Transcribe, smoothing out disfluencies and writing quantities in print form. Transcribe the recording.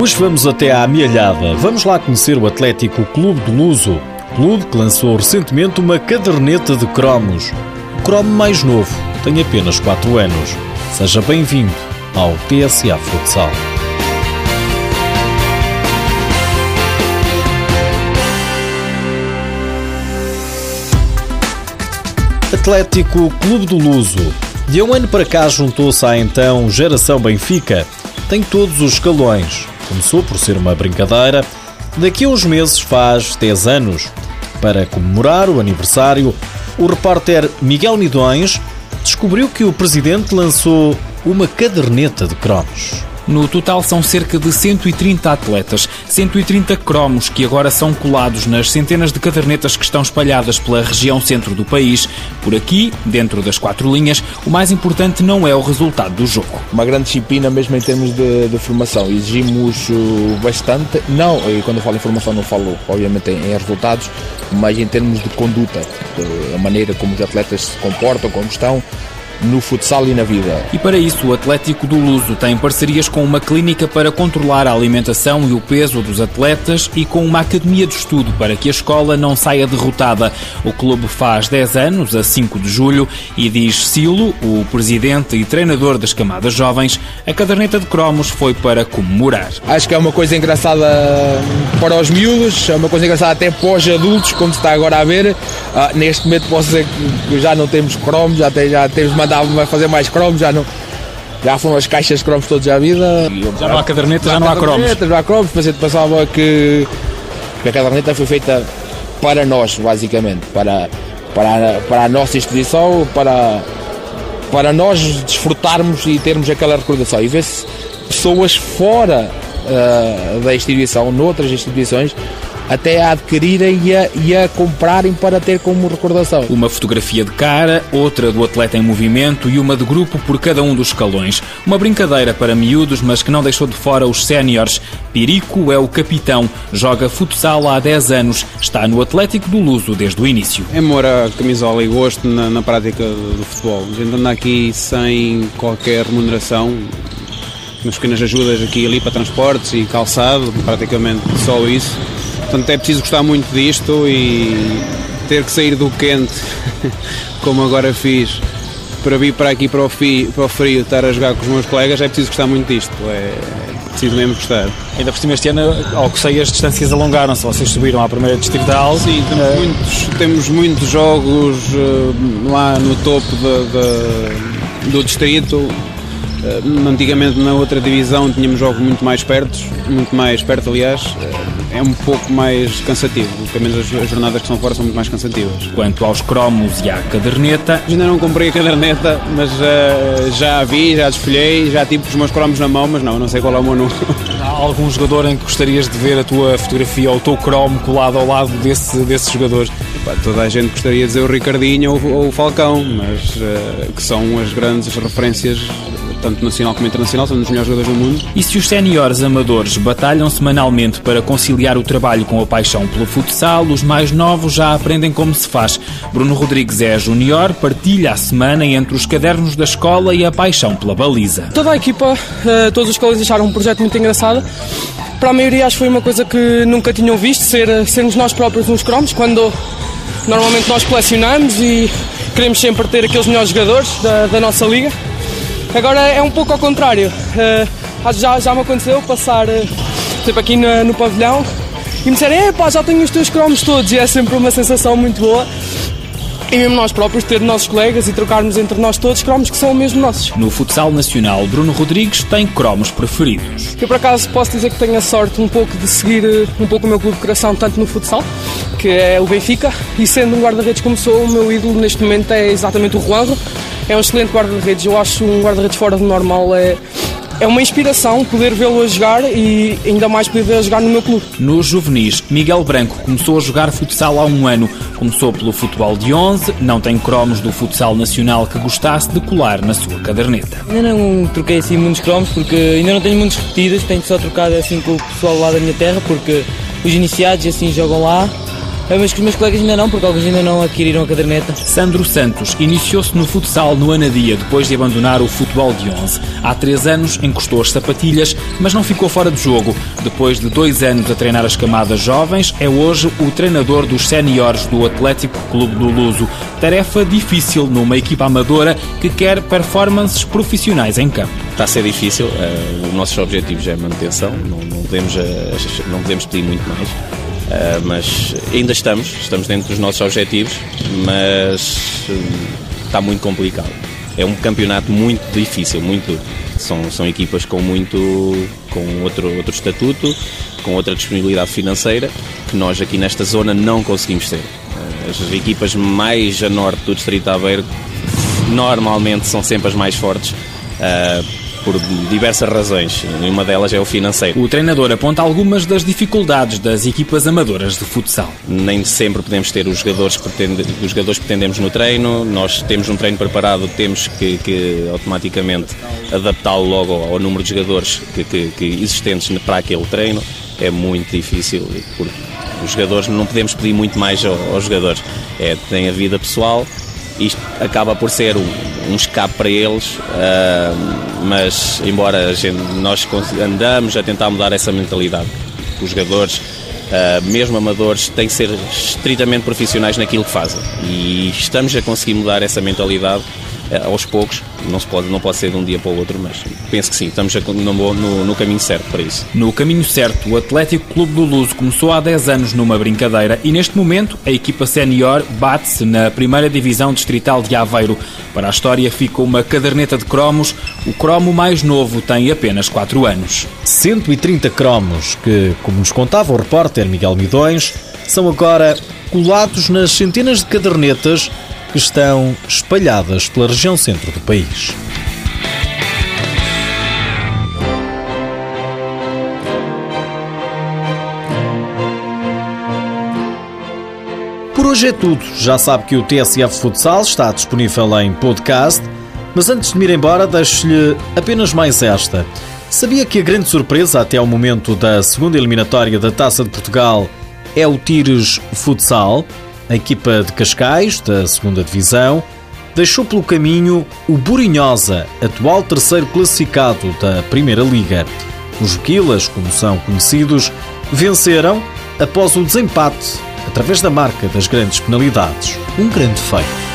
Hoje vamos até à Amealhada. Vamos lá conhecer o Atlético Clube do Luso, clube que lançou recentemente uma caderneta de cromos. O cromo mais novo tem apenas 4 anos. Seja bem-vindo ao TSA Futsal. Atlético Clube do Luso. De um ano para cá juntou-se à então Geração Benfica. Tem todos os escalões. Começou por ser uma brincadeira. Daqui a uns meses faz 10 anos. Para comemorar o aniversário, o repórter Miguel Midões descobriu que o presidente lançou uma caderneta de cromos. No total são cerca de 130 atletas, 130 cromos que agora são colados nas centenas de cadernetas que estão espalhadas pela região centro do país. Por aqui, dentro das 4 linhas, o mais importante não é o resultado do jogo. Uma grande disciplina mesmo em termos de formação, exigimos bastante, não, e quando eu falo em formação não falo obviamente em resultados, mas em termos de conduta, a maneira como os atletas se comportam, como estão, no futsal e na vida. E para isso o Atlético do Luso tem parcerias com uma clínica para controlar a alimentação e o peso dos atletas e com uma academia de estudo para que a escola não saia derrotada. O clube faz 10 anos, a 5 de julho, e diz Silo, o presidente e treinador das camadas jovens, a caderneta de cromos foi para comemorar. Acho que é uma coisa engraçada para os miúdos, é uma coisa engraçada até para os adultos, como se está agora a ver. Neste momento posso dizer que já não temos cromos, já temos dava fazer mais cromos, já foram as caixas de cromos todos à vida. Já não há caderneta, já não há cromos. Já há cromos, mas eu pensava que a caderneta foi feita para nós, basicamente, para a nossa exposição, para nós desfrutarmos e termos aquela recordação. E vê-se pessoas fora da instituição, noutras instituições, até a adquirirem e a comprarem para ter como recordação. Uma fotografia de cara, outra do atleta em movimento e uma de grupo por cada um dos escalões. Uma brincadeira para miúdos, mas que não deixou de fora os séniores. Pirico é o capitão, joga futsal há 10 anos, está no Atlético do Luso desde o início. É amor à camisola e gosto na prática do futebol. A gente anda aqui sem qualquer remuneração, umas pequenas ajudas aqui e ali para transportes e calçado, praticamente só isso. Portanto, é preciso gostar muito disto e ter que sair do quente, como agora fiz, para vir para aqui para o frio, estar a jogar com os meus colegas, é preciso gostar muito disto, é preciso mesmo gostar. Ainda por cima este ano, ao que sei, as distâncias alongaram-se, vocês subiram à primeira distrital. Sim, temos muitos jogos lá no topo do distrito. Antigamente na outra divisão tínhamos jogos muito mais perto, aliás, é um pouco mais cansativo, pelo menos as jornadas que são fora são muito mais cansativas. Quanto aos cromos e à caderneta, ainda não comprei a caderneta, mas já a vi, já a desfolhei, já tive os meus cromos na mão, mas não sei qual é o meu número. Há algum jogador em que gostarias de ver a tua fotografia ou o teu cromo colado ao lado desses jogadores? Toda a gente gostaria de dizer o Ricardinho ou o Falcão, mas que são as grandes referências, tanto nacional como internacional, são os melhores jogadores do mundo. E se os séniores amadores batalham semanalmente para conciliar o trabalho com a paixão pelo futsal, os mais novos já aprendem como se faz. Bruno Rodrigues é júnior, partilha a semana entre os cadernos da escola e a paixão pela baliza. Toda a equipa, todos os colegas acharam um projeto muito engraçado. Para a maioria acho que foi uma coisa que nunca tinham visto, sermos nós próprios uns cromos, quando normalmente nós colecionamos e queremos sempre ter aqueles melhores jogadores da nossa liga. Agora é um pouco ao contrário, já me aconteceu passar tipo aqui no pavilhão e me disserem, já tenho os teus cromos todos, e é sempre uma sensação muito boa. E mesmo nós próprios, ter nossos colegas e trocarmos entre nós todos cromos que são mesmo nossos. No futsal nacional, Bruno Rodrigues tem cromos preferidos. Eu, por acaso, posso dizer que tenho a sorte um pouco de seguir um pouco o meu clube de coração, tanto no futsal, que é o Benfica, e sendo um guarda-redes como sou, o meu ídolo neste momento é exatamente o Juanjo. É um excelente guarda-redes, eu acho um guarda-redes fora do normal, é uma inspiração poder vê-lo a jogar e ainda mais poder vê-lo a jogar no meu clube. Nos juvenis, Miguel Branco começou a jogar futsal há um ano. Começou pelo futebol de 11, não tem cromos do futsal nacional que gostasse de colar na sua caderneta. Ainda não troquei assim muitos cromos, porque ainda não tenho muitos repetidos, tenho só trocado assim com o pessoal lá da minha terra, porque os iniciados assim jogam lá. mas que os meus colegas ainda não, porque alguns ainda não adquiriram a caderneta. Sandro Santos iniciou-se no futsal no Anadia depois de abandonar o futebol de 11. Há 3 anos encostou as sapatilhas, mas não ficou fora de jogo. Depois de 2 anos a treinar as camadas jovens, é hoje o treinador dos séniores do Atlético Clube do Luso. Tarefa difícil numa equipa amadora que quer performances profissionais em campo. Está a ser difícil, os nossos objetivos é a manutenção, não podemos pedir muito mais. Mas ainda estamos dentro dos nossos objetivos, mas está muito complicado. É um campeonato muito difícil, muito duro. São equipas com outro estatuto, com outra disponibilidade financeira, que nós aqui nesta zona não conseguimos ter. As equipas mais a norte do Distrito de Aveiro normalmente são sempre as mais fortes, por diversas razões, e uma delas é o financeiro. O treinador aponta algumas das dificuldades das equipas amadoras de futsal. Nem sempre podemos ter os jogadores que pretendemos no treino. Nós temos um treino preparado, temos que automaticamente adaptá-lo logo ao número de jogadores que existentes para aquele treino. É muito difícil, porque os jogadores, não podemos pedir muito mais aos jogadores. Tem a vida pessoal. Isto acaba por ser um escape para eles, mas embora nós andamos a tentar mudar essa mentalidade. Os jogadores, mesmo amadores, têm que ser estritamente profissionais naquilo que fazem, e estamos a conseguir mudar essa mentalidade aos poucos. Não pode ser de um dia para o outro, mas penso que sim, estamos no caminho certo para isso. No caminho certo, o Atlético Clube do Luso começou há 10 anos numa brincadeira e neste momento a equipa sénior bate-se na primeira divisão distrital de Aveiro. Para a história fica uma caderneta de cromos. O cromo mais novo tem apenas 4 anos. 130 cromos que, como nos contava o repórter Miguel Midões, são agora colados nas centenas de cadernetas que estão espalhadas pela região centro do país. Por hoje é tudo. Já sabe que o TSF Futsal está disponível em podcast, mas antes de me ir embora deixo-lhe apenas mais esta. Sabia que a grande surpresa até ao momento da segunda eliminatória da Taça de Portugal é o Tires Futsal? A equipa de Cascais, da 2ª Divisão, deixou pelo caminho o Burinhosa, atual terceiro classificado da 1ª Liga. Os Guilas, como são conhecidos, venceram após o desempate, através da marca das grandes penalidades. Um grande feito.